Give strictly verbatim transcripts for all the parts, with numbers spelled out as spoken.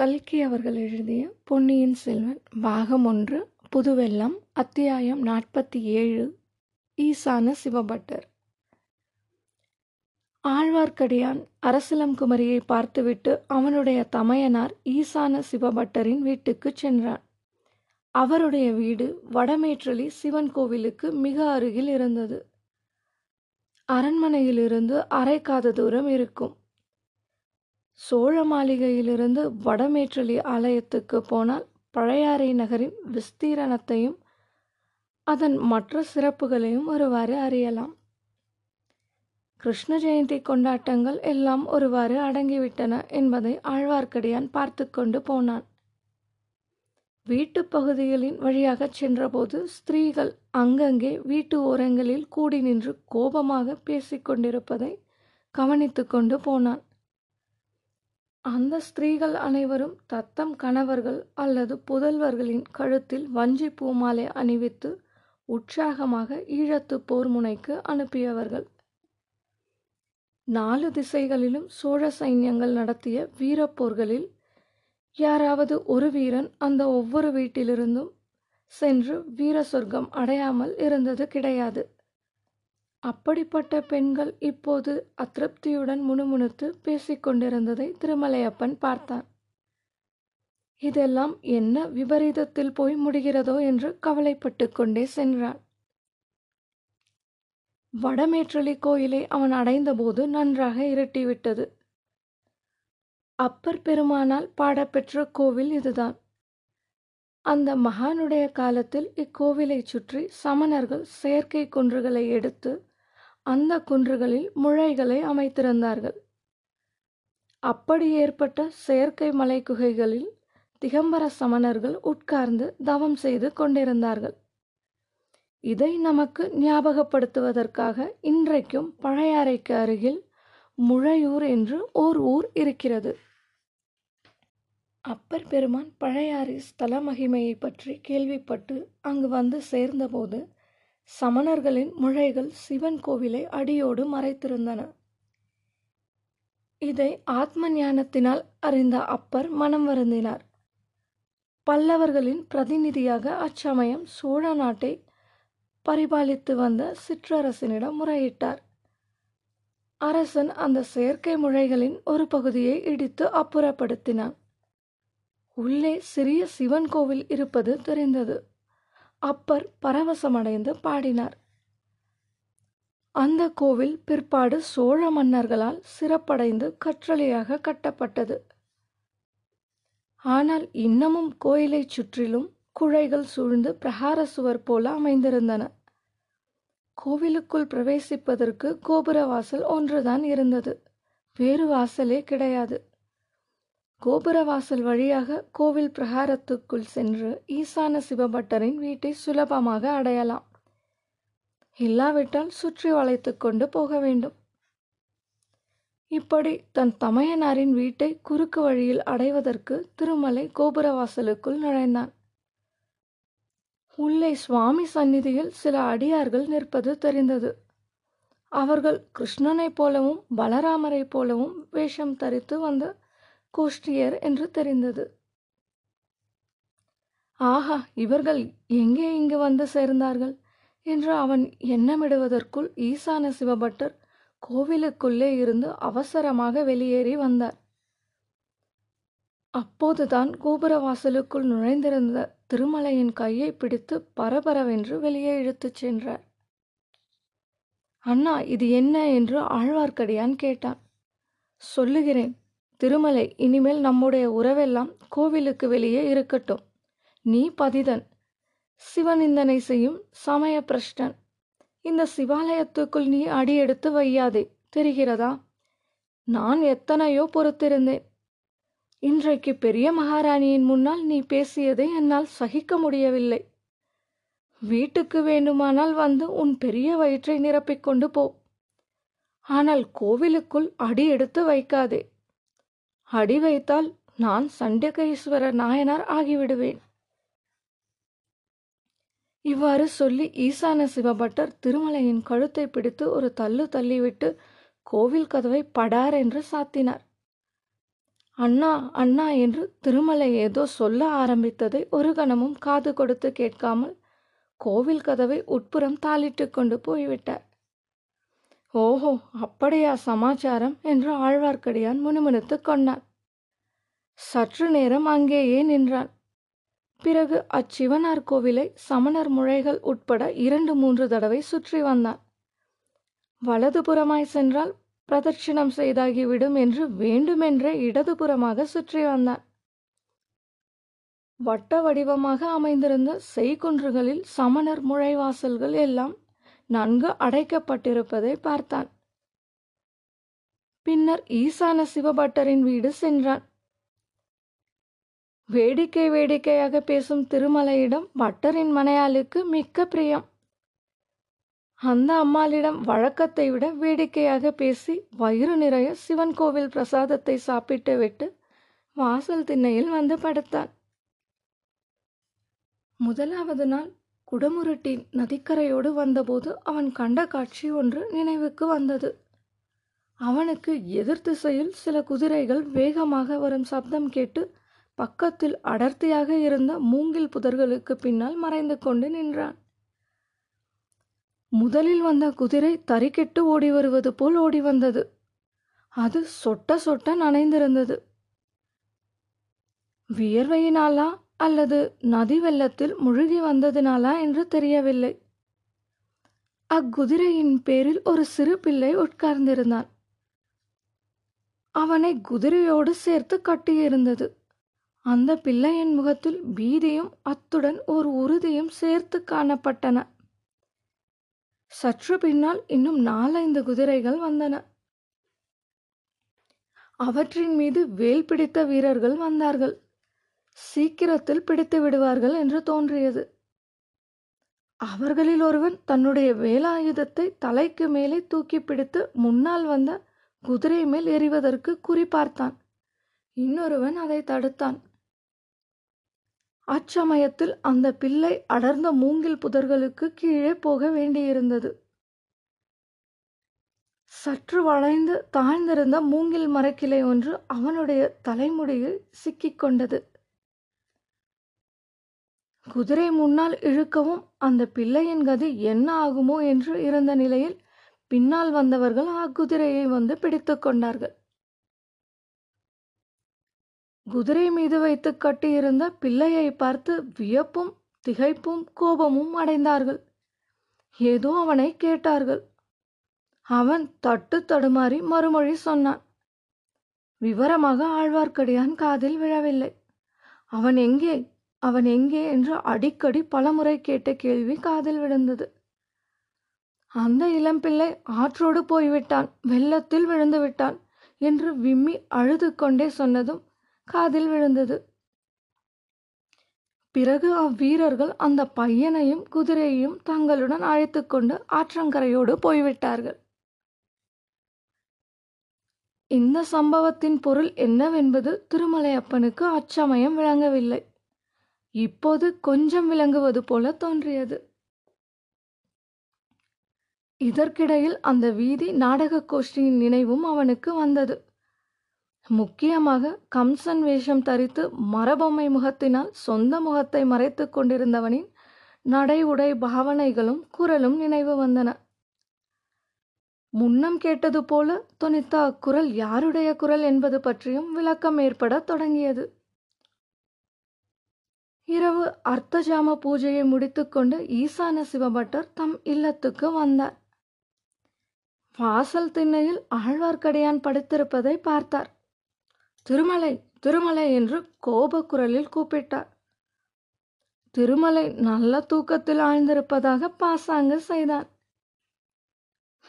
கல்கி அவர்கள் எழுதிய பொன்னியின் செல்வன் பாகம் ஒன்று, புதுவெல்லம், அத்தியாயம் நாற்பத்தி ஏழு, ஈசான சிவபட்டர். ஆழ்வார்க்கடியான் அரசலங்குமரியை பார்த்துவிட்டு அவனுடைய தமையனார் ஈசான சிவபட்டரின் வீட்டுக்கு சென்றான். அவருடைய வீடு வடமேற்றலி சிவன் கோவிலுக்கு மிக அருகில் இருந்தது. அரண்மனையிலிருந்து அரைக்காத தூரம் இருக்கும். சோழ மாளிகையிலிருந்து வடமேற்றலி ஆலயத்துக்கு போனால் பழையாறை நகரின் விஸ்தீரணத்தையும் அதன் மற்ற சிறப்புகளையும் ஒருவாறு அறியலாம். கிருஷ்ண ஜெயந்தி கொண்டாட்டங்கள் எல்லாம் ஒருவாறு அடங்கிவிட்டன என்பதை ஆழ்வார்க்கடியான் பார்த்து கொண்டு போனான். வீட்டு பகுதிகளின் வழியாக சென்றபோது ஸ்திரீகள் அங்கங்கே வீட்டு ஓரங்களில் கூடி நின்று கோபமாக பேசிக்கொண்டிருப்பதை கவனித்து கொண்டு போனான். அந்த ஸ்திரீகள் அனைவரும் தத்தம் கணவர்கள் அல்லது புதல்வர்களின் கழுத்தில் வஞ்சி பூமாலை அணிவித்து உற்சாகமாக ஈழத்து போர் முனைக்கு அனுப்பியவர்கள். நாலு திசைகளிலும் சோழ சைன்யங்கள் நடத்திய வீரப்போர்களில் யாராவது ஒரு வீரன் அந்த ஒவ்வொரு வீட்டிலிருந்தும் சென்று வீர சொர்க்கம் அடையாமல் இருந்தது கிடையாது. அப்படிப்பட்ட பெண்கள் இப்போது அதிருப்தியுடன் முணுமுணுத்து பேசிக்கொண்டிருந்ததை திருமலையப்பன் பார்த்தான். இதெல்லாம் என்ன விபரீதத்தில் போய் முடிகிறதோ என்று கவலைப்பட்டு கொண்டே சென்றான். வடமேற்றலி கோயிலை அவன் அடைந்தபோது நன்றாக இருட்டிவிட்டது. அப்பர் பெருமானால் பாடப்பெற்ற கோவில் இதுதான். அந்த மகானுடைய காலத்தில் இக்கோவிலை சுற்றி சமணர்கள் செயற்கை குன்றுகளை எடுத்து அந்த குன்றுகளில் முளைகளை அமைத்திருந்தார்கள். அப்படி ஏற்பட்ட செயற்கை மலை குகைகளில் திகம்பர சமணர்கள் உட்கார்ந்து தவம் செய்து கொண்டிருந்தார்கள். இதை நமக்கு ஞாபகப்படுத்துவதற்காக இன்றைக்கும் பழையாறைக்கு அருகில் முழையூர் என்று ஓர் ஊர் இருக்கிறது. அப்பர் பெருமான் பழையாறை ஸ்தல மகிமையை பற்றி கேள்விப்பட்டு அங்கு வந்து சேர்ந்தபோது சமணர்களின் முளைகள் சிவன் கோவிலை அடியோடு மறைத்திருந்தன. இதை ஆத்ம ஞானத்தினால் அறிந்த அப்பர் மனம் வருந்தினார். பல்லவர்களின் பிரதிநிதியாக அச்சமயம் சோழ நாட்டை பரிபாலித்து வந்த சிற்றரசனிடம் முறையிட்டார். அரசன் அந்த செயற்கை முளைகளின் ஒரு பகுதியை இடித்து அப்புறப்படுத்தினான். உள்ளே சிறிய சிவன் கோவில் இருப்பது தெரிந்தது. அப்பர் பரவசமடைந்து பாடினார். அந்த கோவில் பிற்பாடு சோழ மன்னர்களால் சிறப்படைந்து கற்றளியாக கட்டப்பட்டது. ஆனால் இன்னமும் கோயிலை சுற்றிலும் குழைகள் சூழ்ந்து பிரகார சுவர் போல அமைந்திருந்தன. கோவிலுக்குள் பிரவேசிப்பதற்கு கோபுர வாசல் ஒன்றுதான் இருந்தது, வேறு வாசலே கிடையாது. கோபுரவாசல் வழியாக கோவில் பிரகாரத்துக்குள் சென்று ஈசான சிவபட்டரின் வீட்டை சுலபமாக அடையலாம். இல்லாவிட்டால் சுற்றி வளைத்து கொண்டு போக வேண்டும். இப்படி தன் தமையனாரின் வீட்டை குறுக்கு வழியில் அடைவதற்கு திருமலை கோபுரவாசலுக்குள் நுழைந்தான். உள்ளே சுவாமி சந்நிதியில் சில அடியார்கள் நிற்பது தெரிந்தது. அவர்கள் கிருஷ்ணனைப் போலவும் பலராமரைப் போலவும் வேஷம் தரித்து வந்த கோஷ்டியர் என்று தெரிந்தது. ஆஹா, இவர்கள் எங்கே இங்கு வந்து சேர்ந்தார்கள் என்று அவன் எண்ணமிடுவதற்குள் ஈசான சிவபட்டர் கோவிலுக்குள்ளே இருந்து அவசரமாக வெளியேறி வந்தார். அப்போதுதான் கோபுரவாசலுக்குள் நுழைந்திருந்த திருமலையின் கையை பிடித்து பரபரவென்று வெளியே இழுத்துச் சென்றார். அண்ணா, இது என்ன என்று ஆழ்வார்க்கடியான் கேட்டான். சொல்லுகிறேன் திருமலை, இனிமேல் நம்முடைய உறவெல்லாம் கோவிலுக்கு வெளியே இருக்கட்டும். நீ பதிதன், சிவநிந்தனை செய்யும் சமய பிரஷ்டன். இந்த சிவாலயத்துக்குள் நீ அடியெடுத்து வையாதே, தெரிகிறதா? நான் எத்தனையோ பொறுத்திருந்தேன். இன்றைக்கு பெரிய மகாராணியின் முன்னால் நீ பேசியதை என்னால் சகிக்க முடியவில்லை. வீட்டுக்கு வேண்டுமானால் வந்து உன் பெரிய வயிற்றை நிரப்பிக்கொண்டு போ, ஆனால் கோவிலுக்குள் அடியெடுத்து வைக்காதே. அடி வைத்தால் நான் சண்டக ஈஸ்வர நாயனார் ஆகிவிடுவேன். இவ்வாறு சொல்லி ஈசான சிவபட்டர் திருமலையின் கழுத்தை பிடித்து ஒரு தள்ளு தள்ளிவிட்டு கோவில் கதவை படார் என்று சாத்தினார். அண்ணா அண்ணா என்று திருமலை ஏதோ சொல்ல ஆரம்பித்ததை ஒரு கணமும் காது கொடுத்து கேட்காமல் கோவில் கதவை உட்புறம் தாளிட்டு கொண்டு போய்விட்டார். ஓஹோ, அப்படியா சமாச்சாரம் என்று ஆழ்வார்க்கடியான் முணுமுணுத்து கொண்டான். சற்று நேரம் அங்கேயே நின்றான். பிறகு அச்சிவனார் கோவிலை சமணர் முழைகள் உட்பட இரண்டு மூன்று தடவை சுற்றி வந்தான். வலதுபுறமாய் சென்றால் பிரதட்சிணம் செய்தாகிவிடும் என்று வேண்டுமென்றே இடதுபுறமாக சுற்றி வந்தான். வட்ட வடிவமாக அமைந்திருந்த செய்குன்றுகளில் சமணர் முழைவாசல்கள் எல்லாம் நன்கு அடைக்கப்பட்டிருப்பதை பார்த்தான். பின்னர் ஈசான சிவபட்டரின் வீடு சென்றான். வேடிக்கை வேடிக்கையாக பேசும் திருமலையிடம் பட்டரின் மனையாளுக்கு மிக்க பிரியம். அந்த அம்மாளிடம் வழக்கத்தை விட வேடிக்கையாக பேசி வயிறு நிறைய சிவன் கோவில் பிரசாதத்தை சாப்பிட்டு விட்டு வாசல் திண்ணையில் வந்து படுத்தான். முதலாவது நாள் குடமுருட்டி நதிக்கரையோடு வந்தபோது அவன் கண்ட காட்சி ஒன்று நினைவுக்கு வந்தது. அவனுக்கு எதிர்த்திசையில் சில குதிரைகள் வேகமாக வரும் சப்தம் கேட்டு பக்கத்தில் அடர்த்தியாக இருந்த மூங்கில் புதர்களுக்கு பின்னால் மறைந்து கொண்டு நின்றான். முதலில் வந்த குதிரை தறிக்கெட்டு ஓடி வருவது போல் ஓடி வந்தது. அது சொட்ட சொட்ட நனைந்திருந்தது. வியர்வையினாலா அல்லது நதி வெள்ளத்தில் முழுகி வந்ததினாலா என்று தெரியவில்லை. அக்குதிரையின் பேரில் ஒரு சிறு பிள்ளை உட்கார்ந்திருந்தான். அவனை குதிரையோடு சேர்த்து கட்டியிருந்தது. அந்த பிள்ளையின் முகத்தில் பீதியும் அத்துடன் ஒரு உறுதியும் சேர்த்து காணப்பட்டன. சற்று பின்னால் இன்னும் நாலைந்து குதிரைகள் வந்தன. அவற்றின் மீது வேல் பிடித்த வீரர்கள் வந்தார்கள். சீக்கிரத்தில் பிடித்து விடுவார்கள் என்று தோன்றியது. அவர்களில் ஒருவன் தன்னுடைய வேலாயுதத்தை தலைக்கு மேலே தூக்கி பிடித்து முன்னால் வந்த குதிரை மேல் எறிவதற்கு குறிபார்த்தான். இன்னொருவன் அதை தடுத்தான். அச்சமயத்தில் அந்த பிள்ளை அடர்ந்த மூங்கில் புதர்களுக்கு கீழே போக வேண்டியிருந்தது. சற்று வளைந்து தாழ்ந்திருந்த மூங்கில் மரக்கிளை ஒன்று அவனுடைய தலைமுடியில் சிக்கிக்கொண்டது. குதிரை முன்னால் இழுக்கவும் அந்த பிள்ளையின் கதி என்ன ஆகுமோ என்று இருந்த நிலையில் பின்னால் வந்தவர்கள் அக்குதிரையை வந்து பிடித்து கொண்டார்கள். குதிரை மீது வைத்து கட்டியிருந்த பிள்ளையை பார்த்து வியப்பும் திகைப்பும் கோபமும் அடைந்தார்கள். ஏதோ அவனை கேட்டார்கள். அவன் தட்டு தடுமாறி மறுமொழி சொன்னான். விவரமாக ஆழ்வார்க்கடியான் காதில் விழவில்லை. அவன் எங்கே அவன் எங்கே என்று அடிக்கடி பலமுறை கேட்ட கேள்வி காதில் விழுந்தது. அந்த இளம்பிள்ளை ஆற்றோடு போய்விட்டான், வெள்ளத்தில் விழுந்து விட்டான் என்று விம்மி அழுது கொண்டே சொன்னதும் காதில் விழுந்தது. பிறகு அவ்வீரர்கள் அந்த பையனையும் குதிரையையும் தங்களுடன் அழைத்து கொண்டு ஆற்றங்கரையோடு போய்விட்டார்கள். இந்த சம்பவத்தின் பொருள் என்னவென்பது திருமலையப்பனுக்கு அச்சமயம் விளங்கவில்லை. இப்போது கொஞ்சம் விளங்குவது போல தோன்றியது. இதற்கிடையில் அந்த வீதி நாடக கோஷ்டியின் நினைவும் அவனுக்கு வந்தது. முக்கியமாக கம்சன் வேஷம் தரித்து மரபொம்மை முகத்தினால் சொந்த முகத்தை மறைத்து கொண்டிருந்தவனின் நடை உடை பாவனைகளும் குரலும் நினைவு வந்தன. முன்னம் கேட்டது போல தொனித்த அக்குரல் யாருடைய குரல் என்பது பற்றியும் விளக்கம் ஏற்பட தொடங்கியது. இரவு அர்த்தஜாம பூஜையை முடித்துக்கொண்டு ஈசான சிவபட்டர் தம் இல்லத்துக்கு வந்தார். வாசல் திண்ணையில் ஆழ்வார்க்கடியான் படுத்திருப்பதை பார்த்தார். திருமலை திருமலை என்று கோபக்குரலில் கூப்பிட்டார். திருமலை நல்ல தூக்கத்தில் ஆழ்ந்திருப்பதாக பாசாங்கு செய்தான்.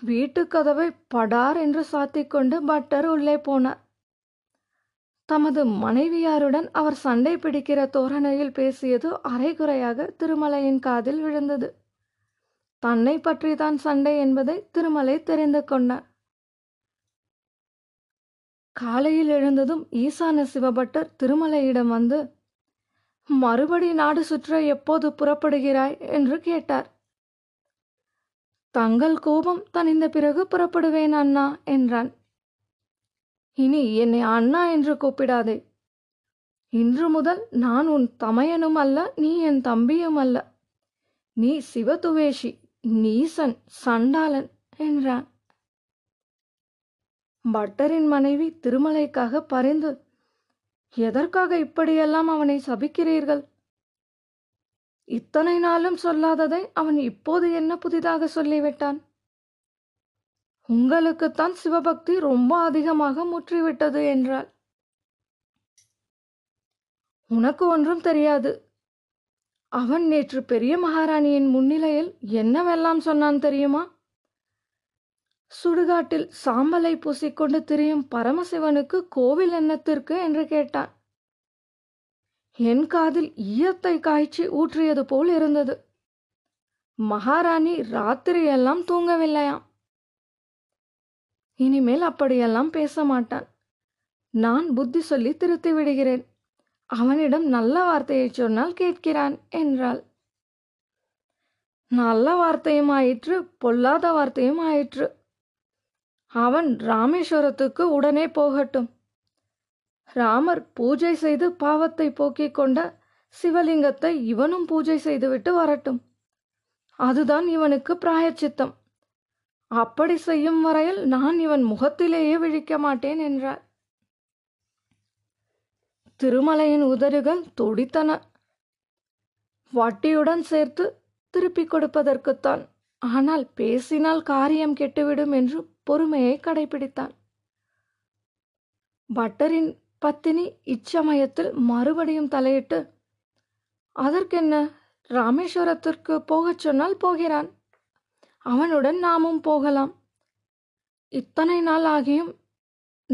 வீட்டு கதவை படார் என்று சாத்திக்கொண்டு பட்டர் உள்ளே போனார். தமது மனைவியாருடன் அவர் சண்டை பிடிக்கிற தோரணையில் பேசியது அரைகுறையாக திருமலையின் காதில் விழுந்தது. தன்னை பற்றிதான் சண்டை என்பதை திருமலை தெரிந்து கொண்டார். காலையில் எழுந்ததும் ஈசான சிவபட்டர் திருமலையிடம் வந்து, மறுபடி நாடு சுற்ற எப்போது புறப்படுகிறாய் என்று கேட்டார். தங்கள் கோபம் தணிந்த பிறகு புறப்படுவேன் அண்ணா என்றான். இனி என்னை அண்ணா என்று கூப்பிடாதே. இன்று முதல் நான் உன் தமையனும் அல்ல, நீ என் தம்பியும் அல்ல. நீ சிவதுவேஷி, நீசன், சண்டாளன் என்றான். பட்டரின் மனைவி திருமலைக்காக பரிந்து, எதற்காக இப்படியெல்லாம் அவனை சபிக்கிறீர்கள்? இத்தனை நாளும் சொல்லாததை அவன் இப்போது என்ன புதிதாக சொல்லிவிட்டான்? உங்களுக்குத்தான் சிவபக்தி ரொம்ப அதிகமாக முற்றிவிட்டது என்றாள். உனக்கு ஒன்றும் தெரியாது. அவன் நேற்று பெரிய மகாராணியின் முன்னிலையில் என்னவெல்லாம் சொன்னான் தெரியுமா? சுடுகாட்டில் சாம்பலை பூசிக்கொண்டு திரியும் பரமசிவனுக்கு கோவில் எண்ணத்திற்கு என்று கேட்டான். என் காதில் ஈயத்தை காய்ச்சி ஊற்றியது போல் இருந்தது. மகாராணி ராத்திரியெல்லாம் தூங்கவில்லையாம். இனிமேல் அப்படியெல்லாம் பேச மாட்டான். நான் புத்தி சொல்லி திருத்தி விடுகிறேன். அவனிடம் நல்ல வார்த்தையை சொன்னால் கேட்கிறான் என்றாள். நல்ல வார்த்தையும் ஆயிற்று, பொல்லாத வார்த்தையும் ஆயிற்று. அவன் ராமேஸ்வரத்துக்கு உடனே போகட்டும். ராமர் பூஜை செய்து பாவத்தை போக்கிக் கொண்ட சிவலிங்கத்தை இவனும் பூஜை செய்துவிட்டு வரட்டும். அதுதான் இவனுக்கு பிராயச்சித்தம். அப்படி செய்யும் வரையில் நான் இவன் முகத்திலேயே விழிக்க மாட்டேன் என்றார். திருமலையின் உதடுகள் துடித்தன. வட்டியுடன் சேர்த்து திருப்பிக் கொடுப்பதற்குத்தான், ஆனால் பேசினால் காரியம் கெட்டுவிடும் என்று பொறுமையை கடைபிடித்தான். பட்டரின் பத்தினி இச்சமயத்தில் மறுபடியும் தலையிட்டு, அதற்கென்ன, ராமேஸ்வரத்திற்கு போகச் சொன்னால் போகிறான். அவனுடன் நாமும் போகலாம். இத்தனை நாள் ஆகியும்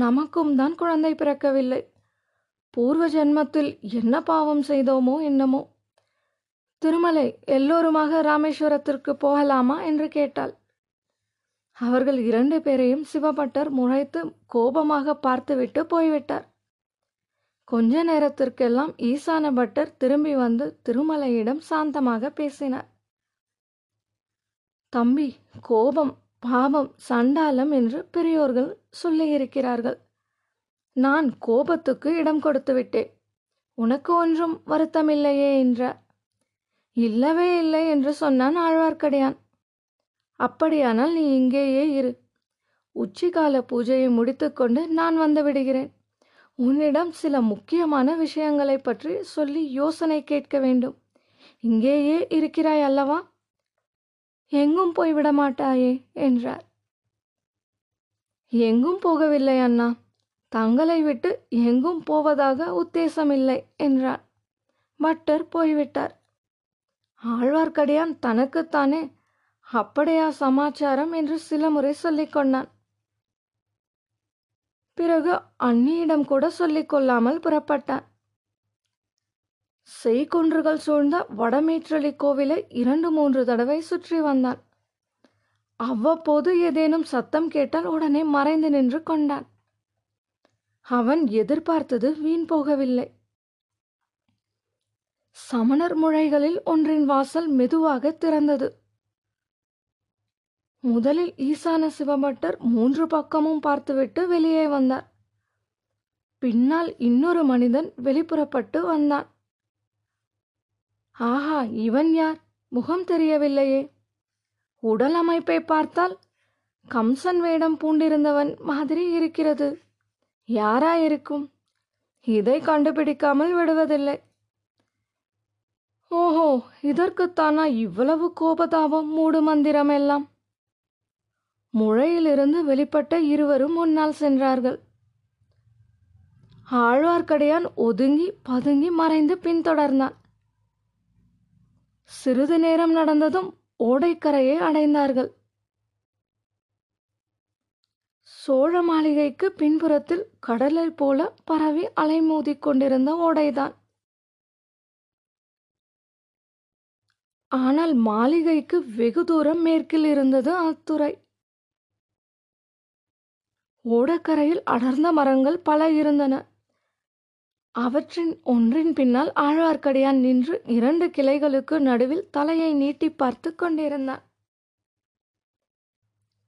நமக்கும் தான் குழந்தை பிறக்கவில்லை. பூர்வ ஜென்மத்தில் என்ன பாவம் செய்தோமோ என்னமோ. திருமலை, எல்லோருமாக ராமேஸ்வரத்திற்கு போகலாமா என்று கேட்டாள். அவர்கள் இரண்டு பேரையும் சிவபட்டர் முறைத்து கோபமாக பார்த்துவிட்டு போய்விட்டார். கொஞ்ச நேரத்திற்கெல்லாம் ஈசான பட்டர் திரும்பி வந்து திருமலையிடம் சாந்தமாக பேசினார். தம்பி, கோபம், பாவம், சண்டாளம் என்று பெரியோர்கள் சொல்லியிருக்கிறார்கள். நான் கோபத்துக்கு இடம் கொடுத்துவிட்டேன். உனக்கு ஒன்றும் வருத்தமில்லையே என்றார். இல்லவே இல்லை என்று சொன்னான் ஆழ்வார்க்கடியான். அப்படியானால் நீ இங்கேயே இரு. உச்சிகால பூஜையை முடித்துக்கொண்டு நான் வந்து விடுகிறேன். உன்னிடம் சில முக்கியமான விஷயங்களை பற்றி சொல்லி யோசனை கேட்க வேண்டும். இங்கேயே இருக்கிறாய் அல்லவா? எங்கும் போய்விட மாட்டாயே என்றார். எங்கும் போகவில்லை அண்ணா. தங்களை விட்டு எங்கும் போவதாக உத்தேசமில்லை என்றார். பட்டர் போய்விட்டார். ஆழ்வார்க்கடியான் தனக்குத்தானே, அப்படியா சமாச்சாரம் என்று சில முறை சொல்லிக் கொண்டான். பிறகு அண்ணியிடம் கூட சொல்லிக் கொள்ளாமல் புறப்பட்டான். செய்குன்றுகள் சூழ்ந்த வடமேற்றலி கோவிலை இரண்டு மூன்று தடவை சுற்றி வந்தான். அவ்வப்போது ஏதேனும் சத்தம் கேட்டால் உடனே மறைந்து நின்று கொண்டான். அவன் எதிர்பார்த்தது வீண் போகவில்லை. சமணர் முழைகளில் ஒன்றின் வாசல் மெதுவாக திறந்தது. முதலில் ஈசான சிவபட்டர் மூன்று பக்கமும் பார்த்துவிட்டு வெளியே வந்தார். பின்னால் இன்னொரு மனிதன் வெளிப்புறப்பட்டு வந்தான். ஆஹா, இவன் யார்? முகம் தெரியவில்லையே. உடல் அமைப்பை பார்த்தால் கம்சன் வேடம் பூண்டிருந்தவன் மாதிரி இருக்கிறது. யாராயிருக்கும்? இதை கண்டுபிடிக்காமல் விடுவதில்லை. ஓஹோ, இதற்குத்தானா இவ்வளவு கோபதாபம், மூடு மந்திரம் எல்லாம்? முழையிலிருந்து வெளிப்பட்ட இருவரும் முன்னால் சென்றார்கள். ஆழ்வார்க்கடியான் ஒதுங்கி பதுங்கி மறைந்து பின்தொடர்ந்தான். சிறிது நேரம் நடந்ததும் ஓடைக்கரையை அடைந்தார்கள். சோழ மாளிகைக்கு பின்புறத்தில் கடலை போல பரவி அலைமோதிக் கொண்டிருந்த ஓடைதான். ஆனால் மாளிகைக்கு வெகு தூரம் மேற்கில் இருந்தது அத்துறை. ஓடக்கரையில் அடர்ந்த மரங்கள் பல இருந்தன. அவற்றின் ஒன்றின் பின்னால் ஆழ்வார்க்கடியான் நின்று இரண்டு கிளைகளுக்கு நடுவில் தலையை நீட்டி பார்த்து கொண்டிருந்தான்.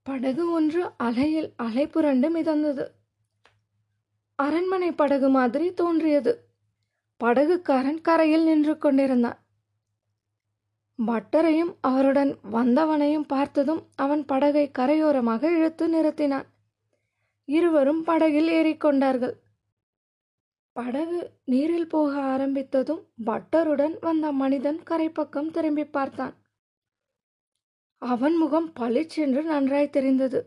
படகு ஒன்று அலையில் அலை புரண்டு மிதந்தது. அரண்மனை படகு மாதிரி தோன்றியது. படகுக்காரன் கரையில் நின்று கொண்டிருந்தான். பட்டரையும் அவருடன் வந்தவனையும் பார்த்ததும் அவன் படகை கரையோரமாக இழுத்து நிறுத்தினான். இருவரும் படகில் ஏறிக்கொண்டார்கள். படகு நீரில் போக ஆரம்பித்ததும் பட்டருடன் வந்த மனிதன் கரைப்பக்கம் திரும்பி பார்த்தான். அவன் முகம் பளிச்சென்று நன்றாய் தெரிந்தது.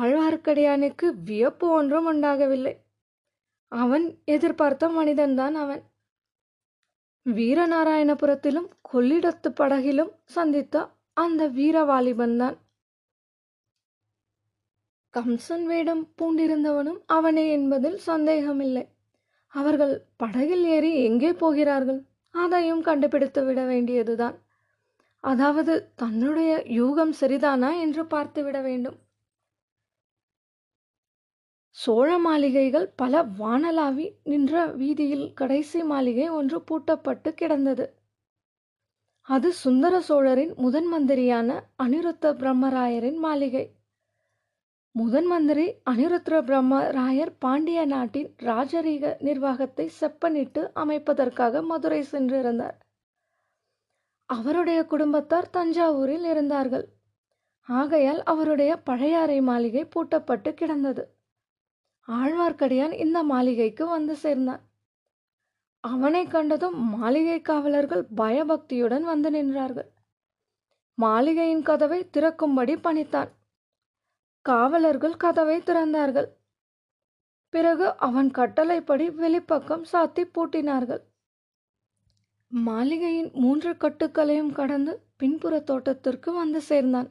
ஆழ்வார்க்கடியானுக்கு வியப்பு ஒன்றும் உண்டாகவில்லை. அவன் எதிர்பார்த்த மனிதன்தான் அவன். வீரநாராயணபுரத்திலும் கொள்ளிடத்து படகிலும் சந்தித்த அந்த வீரவாலிபன்தான். கம்சன் வேடம் பூண்டிருந்தவனும் அவனே என்பதில் சந்தேகமில்லை. அவர்கள் படகில் ஏறி எங்கே போகிறார்கள் அதையும் கண்டுபிடித்து விட வேண்டியதுதான். அதாவது தன்னுடைய யூகம் சரிதானா என்று பார்த்து விட வேண்டும். சோழ மாளிகைகள் பல வானலாவி நின்ற வீதியில் கடைசி மாளிகை ஒன்று பூட்டப்பட்டு கிடந்தது. அது சுந்தர சோழரின் முதன் மந்திரியான அனிருத்த பிரம்மராயரின் மாளிகை. முதன் மந்திரி அனிருத்த பிரம்மராயர் பாண்டிய நாட்டின் ராஜரீக நிர்வாகத்தை செப்பனிட்டு அமைப்பதற்காக மதுரை சென்றிருந்தார். அவருடைய குடும்பத்தார் தஞ்சாவூரில் இருந்தார்கள். ஆகையால் அவருடைய பழையாறை மாளிகை பூட்டப்பட்டு கிடந்தது. ஆழ்வார்க்கடியான் இந்த மாளிகைக்கு வந்து சேர்ந்தான். அவனை கண்டதும் மாளிகை காவலர்கள் பயபக்தியுடன் வந்து நின்றார்கள். மாளிகையின் கதவை திறக்கும்படி பணித்தான். காவலர்கள் கதவை திறந்தார்கள். பிறகு அவன் கட்டளைப்படி வெளிப்பக்கம் சாத்தி பூட்டினார்கள். மாளிகையின் மூன்று கட்டுக்களையும் கடந்து பின்புற தோட்டத்திற்கு வந்து சேர்ந்தான்.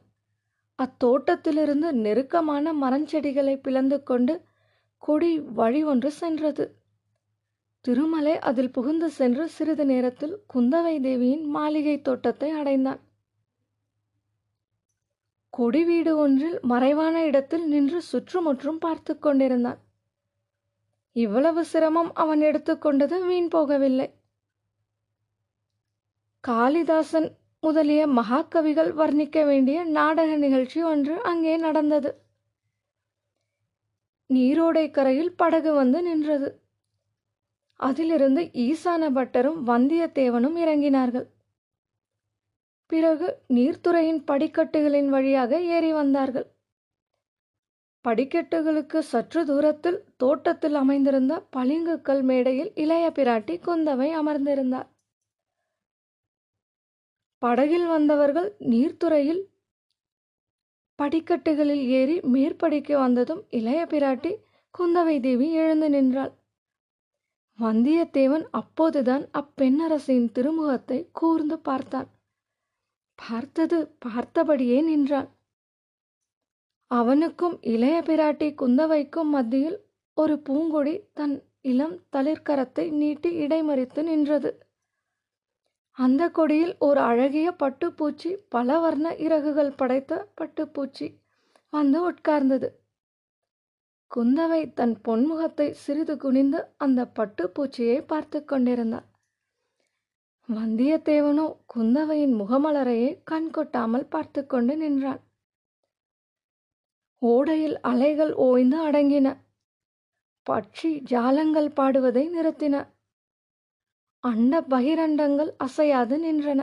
அத்தோட்டத்திலிருந்து நெருக்கமான மரஞ்செடிகளை பிளந்து கொண்டு கொடி வழி ஒன்று சென்றது. திருமலை அதில் புகுந்து சென்று சிறிது நேரத்தில் குந்தவை தேவியின் மாளிகை தோட்டத்தை அடைந்தான். கொடி வீடு ஒன்றில் மறைவான இடத்தில் நின்று சுற்றுமுற்றும் பார்த்து கொண்டிருந்தான். இவ்வளவு சிரமம் அவன் எடுத்துக்கொண்டது வீண் போகவில்லை. காளிதாசன் முதலிய மகாகவிகள் வர்ணிக்க வேண்டிய நாடக நிகழ்ச்சி ஒன்று அங்கே நடந்தது. நீரோடை கரையில் படகு வந்து நின்றது. அதிலிருந்து ஈசான பட்டரும் வந்தியத்தேவனும் இறங்கினார்கள். பிறகு நீர்த்துறையின் படிக்கட்டுகளின் வழியாக ஏறி வந்தார்கள். படிக்கட்டுகளுக்கு சற்று தூரத்தில் தோட்டத்தில் அமைந்திருந்த பளிங்குக்கல் மேடையில் இளைய பிராட்டி குந்தவை அமர்ந்திருந்தார். படகில் வந்தவர்கள் நீர்த்துறையில் படிக்கட்டுகளில் ஏறி மேற்படிக்கு வந்ததும் இளைய பிராட்டி குந்தவை தேவி எழுந்து நின்றாள். வந்தியத்தேவன் அப்போதுதான் அப்பெண்ணரசின் திருமுகத்தை கூர்ந்து பார்த்தான். பார்த்தது பார்த்தபடியே நின்றான். அவனுக்கும் இளைய பிராட்டி குந்தவைக்கும் மத்தியில் ஒரு பூங்கொடி தன் இளம் தளிர்கரத்தை நீட்டி இடைமறித்து நின்றது. அந்த கொடியில் ஒரு அழகிய பட்டுப்பூச்சி, பல வர்ண இறகுகள் படைத்த பட்டுப்பூச்சி வந்து உட்கார்ந்தது. குந்தவை தன் பொன்முகத்தை சிறிது குனிந்து அந்த பட்டுப்பூச்சியை பார்த்து கொண்டிருந்தார். வந்தியத்தேவனோ குந்தவையின் முகமலரையே கண்கொட்டாமல் பார்த்து கொண்டு நின்றான். ஓடையில் அலைகள் ஓய்ந்து அடங்கின. பட்சி ஜாலங்கள் பாடுவதை நிறுத்தின. அண்ட பகிரண்டங்கள் அசையாது நின்றன.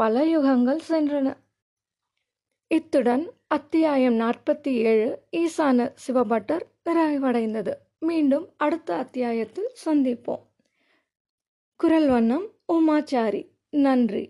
பல யுகங்கள் சென்றன. இத்துடன் அத்தியாயம் நாற்பத்தி ஏழு ஈசான சிவபட்டர் நிறைவடைந்தது. மீண்டும் அடுத்த அத்தியாயத்தில் சந்திப்போம். குரல் வண்ணம் உமா சாரி. நன்றி.